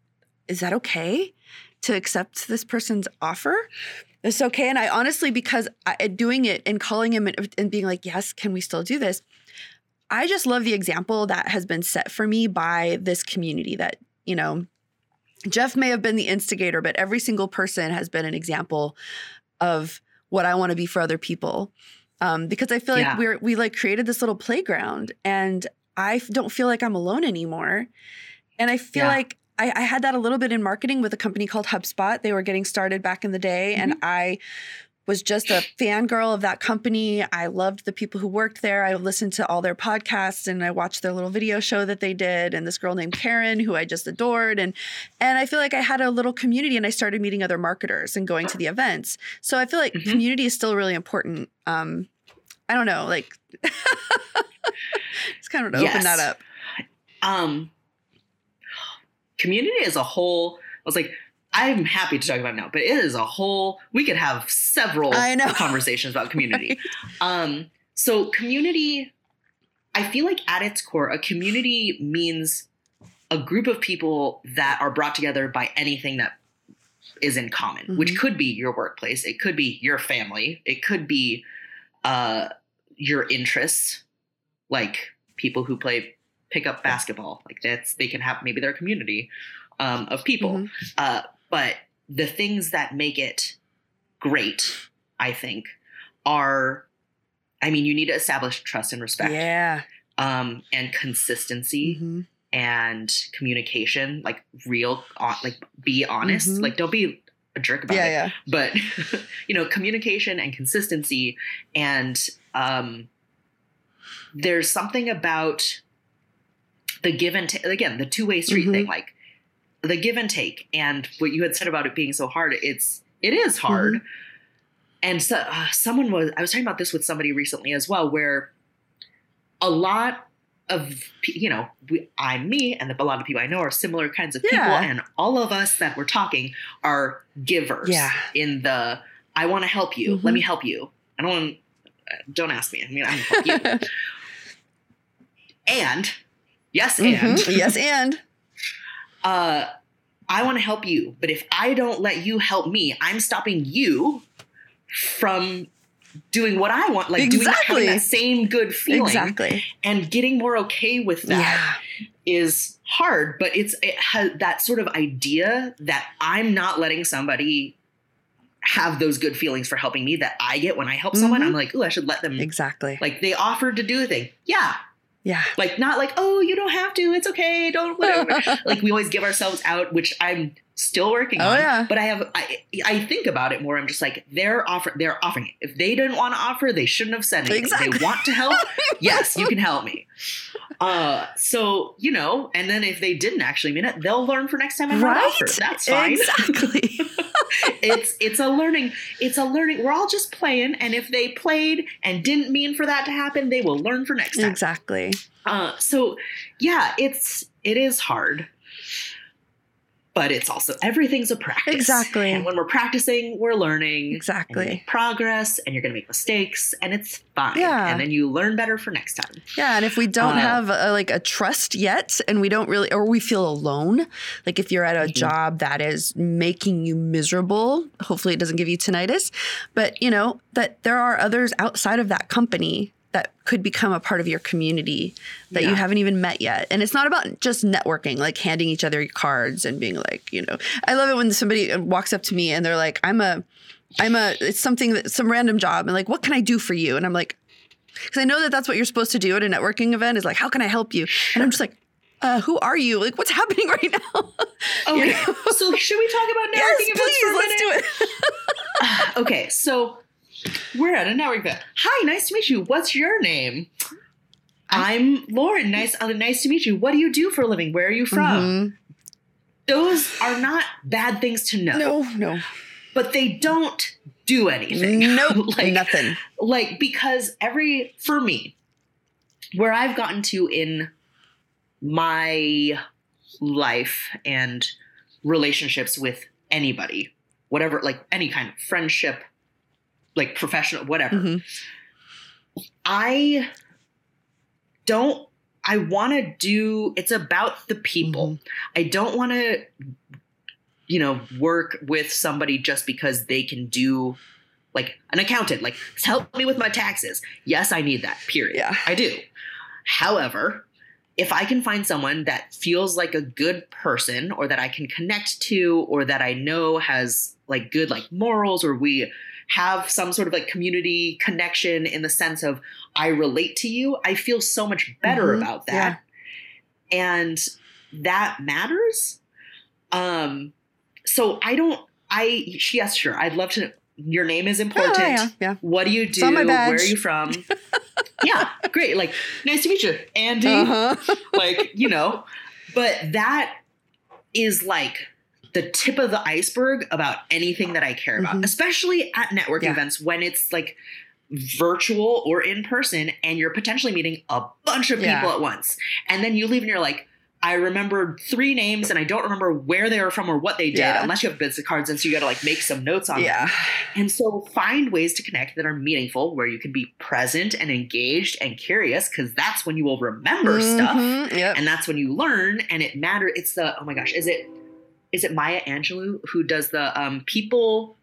is that okay to accept this person's offer? It's okay. And I honestly, because doing it and calling him and being like, yes, can we still do this? I just love the example that has been set for me by this community that, you know, Jeff may have been the instigator, but every single person has been an example of what I want to be for other people. Because I feel like we like created this little playground and I don't feel like I'm alone anymore. And I feel like I had that a little bit in marketing with a company called HubSpot. They were getting started back in the day and I was just a fangirl of that company. I loved the people who worked there. I listened to all their podcasts and I watched their little video show that they did and this girl named Karen who I just adored. And I feel like I had a little community and I started meeting other marketers and going to the events. So I feel like community is still really important. I don't know, like just kind of to open that up. Community as a whole, I was like, I'm happy to talk about it now, but it is a whole, we could have several conversations about community. Right. So community, I feel like at its core, a community means a group of people that are brought together by anything that is in common, which could be your workplace. It could be your family. It could be your interests, like people who play pickup basketball. Like they can have maybe their community of people. But the things that make it great, I think, are, I mean, you need to establish trust and respect. Yeah. And consistency and communication, like real, like be honest, like don't be a jerk about it. Yeah. But, you know, communication and consistency. And there's something about the give and take, again, the two-way street thing, like, the give and take and what you had said about it being so hard, it is hard. And so I was talking about this with somebody recently as well, where a lot of, you know, I'm me and a lot of people I know are similar kinds of people. And all of us that we're talking are givers in the, I want to help you. Let me help you. Don't ask me. I mean, I'm going to help you. And I want to help you, but if I don't let you help me, I'm stopping you from doing what I want, like doing that same good feeling. Exactly. And getting more okay with that is hard, but it has that sort of idea that I'm not letting somebody have those good feelings for helping me that I get when I help someone. I'm like, ooh, I should let them. Exactly. Like they offered to do the thing. Yeah. Yeah. Like, not like, oh, you don't have to. It's okay. Don't, whatever. Like, we always give ourselves out, which I'm still working on. Yeah. But I think about it more. I'm just like, they're offering it. If they didn't want to offer, they shouldn't have said it. Exactly. If they want to help, yes, you can help me. So, you know, and then if they didn't actually mean it, they'll learn for next time. I'm right? Not offered. That's fine. Exactly. It's a learning. We're all just playing. And if they played and didn't mean for that to happen, they will learn for next time. Exactly. So yeah, it is hard. But it's also, everything's a practice. Exactly. And when we're practicing, we're learning. Exactly. And you make progress, and you're going to make mistakes, and it's fine. Yeah. And then you learn better for next time. Yeah. And if we don't have a trust yet, and we don't really, or we feel alone, like if you're at a mm-hmm. job that is making you miserable, hopefully it doesn't give you tinnitus, but you know, that there are others outside of that company that could become a part of your community that yeah. you haven't even met yet. And it's not about just networking, like handing each other your cards and being like, you know, I love it when somebody walks up to me and they're like, it's something that some random job. And like, what can I do for you? And I'm like, because I know that that's what you're supposed to do at a networking event is like, how can I help you? Sure. And I'm just like, who are you? Like, what's happening right now? Oh, you know? So should we talk about networking events please, for a minute? Let's do it. Okay. So we're at a network event. Hi, nice to meet you. What's your name? I'm Lauren. Nice to meet you. What do you do for a living? Where are you from? Mm-hmm. Those are not bad things to know. No. But they don't do anything. Nope, like, nothing. Like, because for me, where I've gotten to in my life and relationships with anybody, whatever, like any kind of friendship, like professional, whatever. Mm-hmm. I want to do, it's about the people. Mm-hmm. I don't want to, you know, work with somebody just because they can do like an accountant, like help me with my taxes. Yes, I need that, period. Yeah. I do. However, if I can find someone that feels like a good person or that I can connect to, or that I know has like good, like morals, or we have some sort of like community connection in the sense of I relate to you, I feel so much better mm-hmm. about that. Yeah. And that matters. So yes, sure. I'd love to know. Your name is important. Oh, yeah, yeah. What do you do? Where are you from? Yeah. Great. Like, nice to meet you, Andy. Uh-huh. Like, you know, but that is like the tip of the iceberg about anything that I care about, mm-hmm. especially at network yeah. events when it's like virtual or in person and you're potentially meeting a bunch of people yeah. at once. And then you leave and you're like, I remembered 3 names and I don't remember where they were from or what they did yeah. unless you have business cards. And so you got to like make some notes on yeah. them. And so find ways to connect that are meaningful where you can be present and engaged and curious, because that's when you will remember mm-hmm. stuff. Yep. And that's when you learn and it matters. It's the, oh my gosh, is it Maya Angelou who does the people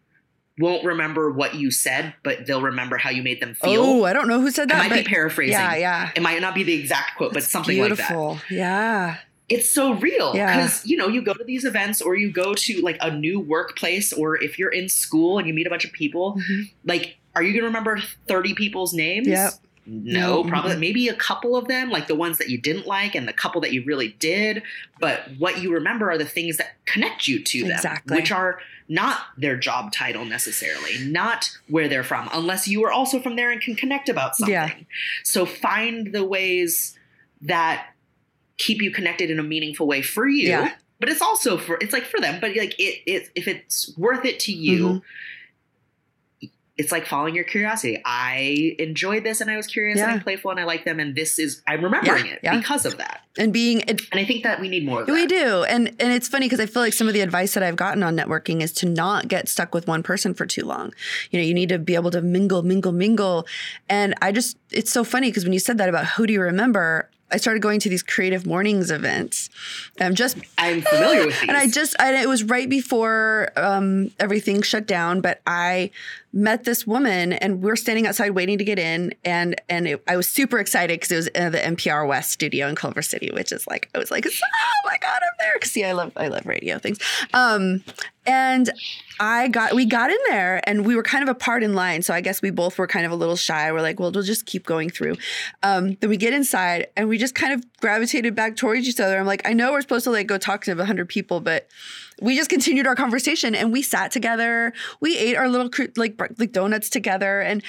won't remember what you said, but they'll remember how you made them feel? Oh, I don't know who said that. I might be paraphrasing. Yeah, yeah. It might not be the exact quote, but something beautiful. Like that. Yeah. It's so real because, yeah. you know, you go to these events or you go to like a new workplace, or if you're in school and you meet a bunch of people, mm-hmm. like, are you going to remember 30 people's names? Yep. No, mm-hmm. probably maybe a couple of them, like the ones that you didn't like and the couple that you really did. But what you remember are the things that connect you to them, exactly. which are not their job title necessarily, not where they're from, unless you are also from there and can connect about something. Yeah. So find the ways that keep you connected in a meaningful way for you, yeah. but it's also for them, but like if it's worth it to you, mm-hmm. it's like following your curiosity. I enjoyed this and I was curious yeah. and I'm playful and I like them. And I'm remembering yeah, it yeah. because of that. And I think that we need more of that. We do. And it's funny because I feel like some of the advice that I've gotten on networking is to not get stuck with one person for too long. You know, you need to be able to mingle. And it's so funny because when you said that about who do you remember, I started going to these creative mornings events. I'm familiar with these. And it was right before everything shut down, but I met this woman and we're standing outside waiting to get in. And I was super excited because it was the NPR West studio in Culver City, which is like, I was like, oh my God, I'm there. Because see, I love radio things. And we got in there and we were kind of apart in line. So I guess we both were kind of a little shy. We're like, well, we'll just keep going through. Then we get inside and we just kind of gravitated back towards each other. I'm like, I know we're supposed to like go talk to 100 people, but we just continued our conversation and we sat together. We ate our little like donuts together and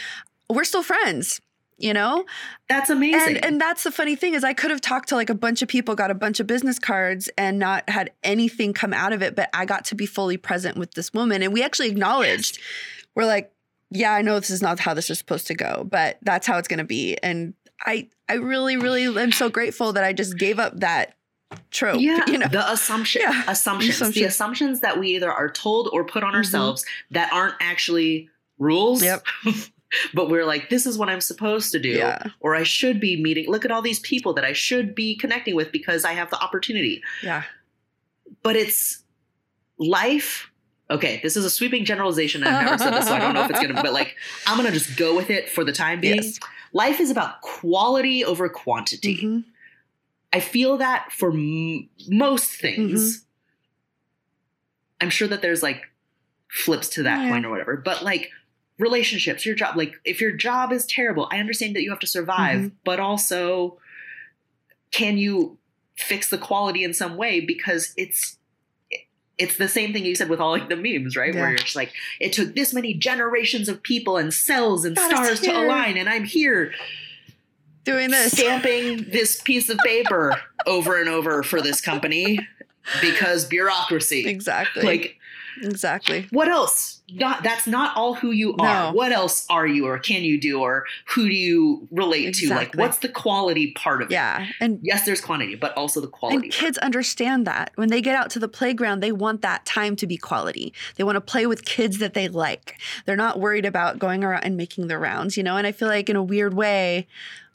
we're still friends. You know, that's amazing. And that's the funny thing is I could have talked to like a bunch of people, got a bunch of business cards and not had anything come out of it. But I got to be fully present with this woman. And we actually acknowledged, yes. We're like, yeah, I know this is not how this is supposed to go, but that's how it's going to be. And I really, really am so grateful that I just gave up that trope. Yeah, you know? The assumptions. The assumptions that we either are told or put on ourselves that aren't actually rules. Yep. But we're like, this is what I'm supposed to do, or I should be meeting. Look at all these people that I should be connecting with because I have the opportunity. Yeah. But it's life. Okay, this is a sweeping generalization. I've never said this, so I don't know if it's going to, but like, I'm going to just go with it for the time being. Yes. Life is about quality over quantity. Mm-hmm. I feel that for most things. Mm-hmm. I'm sure that there's like flips to that point or whatever, but like, relationships, your job, like if your job is terrible, I understand that you have to survive, but also can you fix the quality in some way? Because it's the same thing you said with all like the memes, right? Yeah. Where you're just like, it took this many generations of people and cells and stars to align. And I'm here doing this, stamping this piece of paper over and over for this company because bureaucracy. Exactly. Like, exactly. What else? That's not all who you are. No. What else are you or can you do or who do you relate to? Like, what's the quality part of it? Yeah. And yes, there's quantity, but also the quality. And kids understand that. When they get out to the playground, they want that time to be quality. They want to play with kids that they like. They're not worried about going around and making their rounds, you know? And I feel like in a weird way,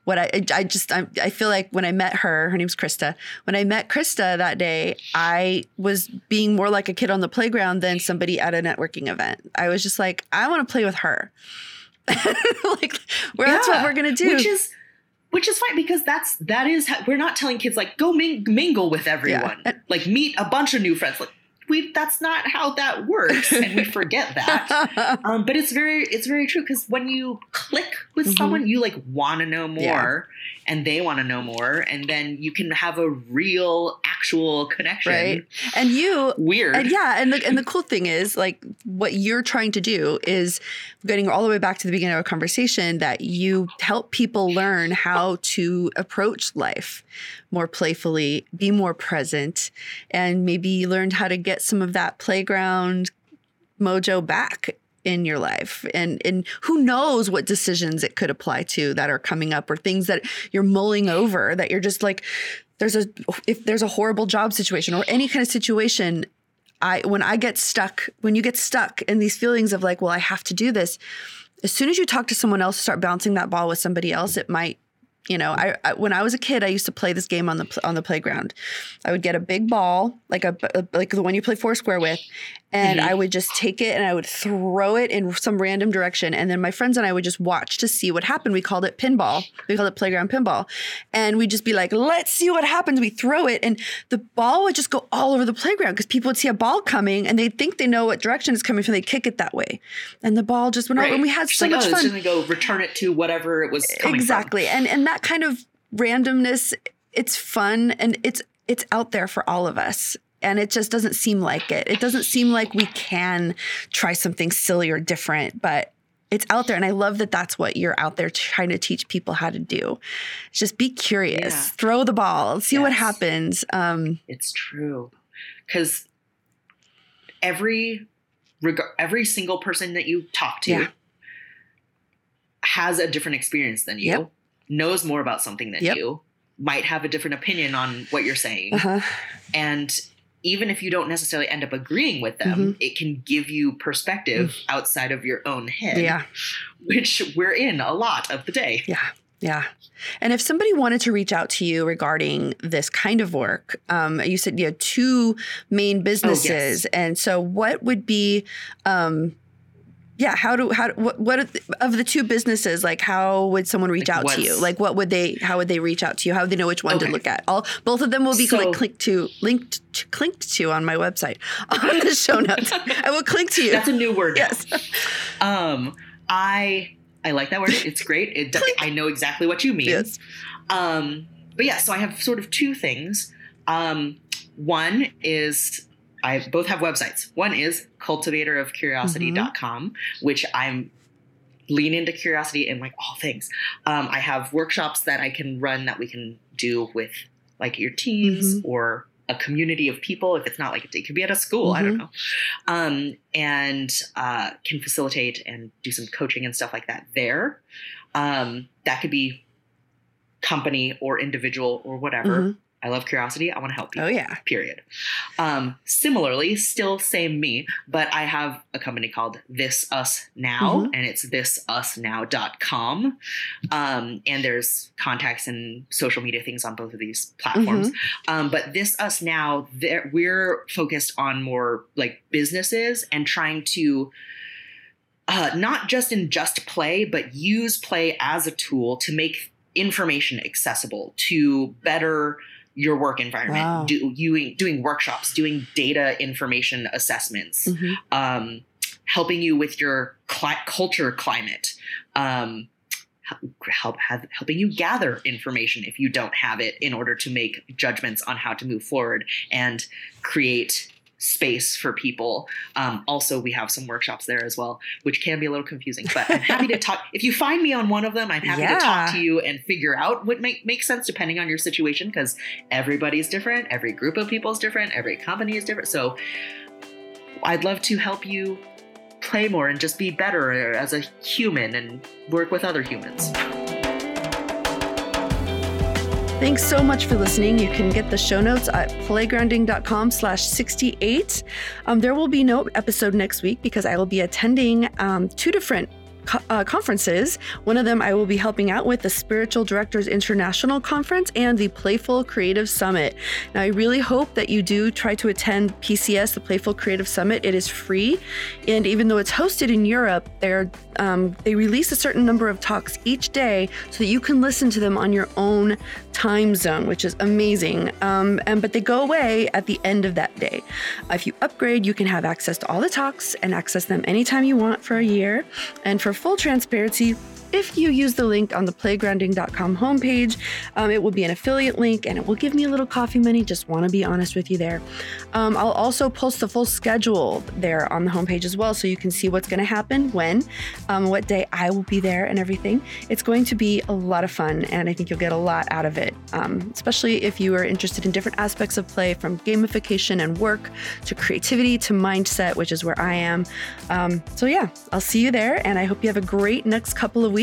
what I feel like when I met her name's Krista. When I met Krista that day, I was being more like a kid on the playground than somebody at a networking event. I was just like, I want to play with her. Like, that's what we're going to do. Which is fine because that is how, we're not telling kids like, go mingle with everyone. Yeah. Like meet a bunch of new friends. Like that's not how that works. And we forget that. But it's very true. Cause when you click with someone, you like want to know more and they want to know more. And then you can have a real actual connection. Right. And the cool thing is like what you're trying to do is getting all the way back to the beginning of our conversation that you help people learn how to approach life more playfully, be more present, and maybe you learned how to get some of that playground mojo back in your life. And who knows what decisions it could apply to that are coming up or things that you're mulling over that you're just like, if there's a horrible job situation or any kind of situation, when you get stuck in these feelings of like, well, I have to do this. As soon as you talk to someone else, start bouncing that ball with somebody else, it might. You know, when I was a kid, I used to play this game on the playground. I would get a big ball, like the one you play Foursquare with, and I would just take it and I would throw it in some random direction. And then my friends and I would just watch to see what happened. We called it pinball. We called it playground pinball. And we'd just be like, let's see what happens. We throw it and the ball would just go all over the playground because people would see a ball coming and they'd think they know what direction it's coming from. They kick it that way. And the ball just went out and we had so much fun. It's just going to go return it to whatever it was coming from. Exactly. And that kind of randomness, it's fun and it's out there for all of us. And it just doesn't seem like it. It doesn't seem like we can try something silly or different, but it's out there. And I love that that's what you're out there trying to teach people how to do. Just be curious, throw the ball, see what happens. It's true. Because every single person that you talk to has a different experience than you, knows more about something than you, might have a different opinion on what you're saying. And even if you don't necessarily end up agreeing with them, it can give you perspective outside of your own head, which we're in a lot of the day. Yeah. Yeah. And if somebody wanted to reach out to you regarding this kind of work, you said you had two main businesses. And so what would be Yeah. What of the two businesses, like how would someone reach out to you? Like how would they reach out to you? How would they know which one to look at? Both of them will be linked to on my website, on the show notes. I will click to you. That's a new word. Yes. I like that word. It's great. I know exactly what you mean. Yes. But yeah, so I have sort of two things. One is, I both have websites. One is cultivatorofcuriosity.com, which I'm lean into curiosity in like all things. I have workshops that I can run that we can do with like your teams or a community of people. If it's not like it could be at a school, I don't know. And can facilitate and do some coaching and stuff like that there. That could be company or individual or whatever. I love curiosity. I want to help people. Oh, yeah. Period. Similarly, still same me, but I have a company called This Us Now, and it's thisusnow.com. And there's contacts and social media things on both of these platforms. But This Us Now, we're focused on more like businesses and trying to not just in just play, but use play as a tool to make information accessible, to better your work environment, doing workshops, doing data information assessments, helping you with your culture climate, helping you gather information if you don't have it in order to make judgments on how to move forward and create space for people. Also, we have some workshops there as well, which can be a little confusing, but I'm happy to talk. If you find me on one of them, I'm happy to talk to you and figure out what might make sense depending on your situation, because everybody's different. Every group of people is different. Every company is different. So I'd love to help you play more and just be better as a human and work with other humans. Thanks so much for listening. You can get the show notes at playgrounding.com/68. There will be no episode next week because I will be attending two different conferences. One of them I will be helping out with, the Spiritual Directors International Conference and the Playful Creative Summit. Now, I really hope that you do try to attend PCS, the Playful Creative Summit. It is free. And even though it's hosted in Europe, they release a certain number of talks each day so that you can listen to them on your own time zone, which is amazing. But they go away at the end of that day. If you upgrade, you can have access to all the talks and access them anytime you want for a year. And for full transparency, if you use the link on the playgrounding.com homepage, it will be an affiliate link and it will give me a little coffee money. Just want to be honest with you there. I'll also post the full schedule there on the homepage as well, so you can see what's going to happen, when, what day I will be there and everything. It's going to be a lot of fun and I think you'll get a lot out of it, especially if you are interested in different aspects of play, from gamification and work to creativity to mindset, which is where I am. So yeah, I'll see you there and I hope you have a great next couple of weeks.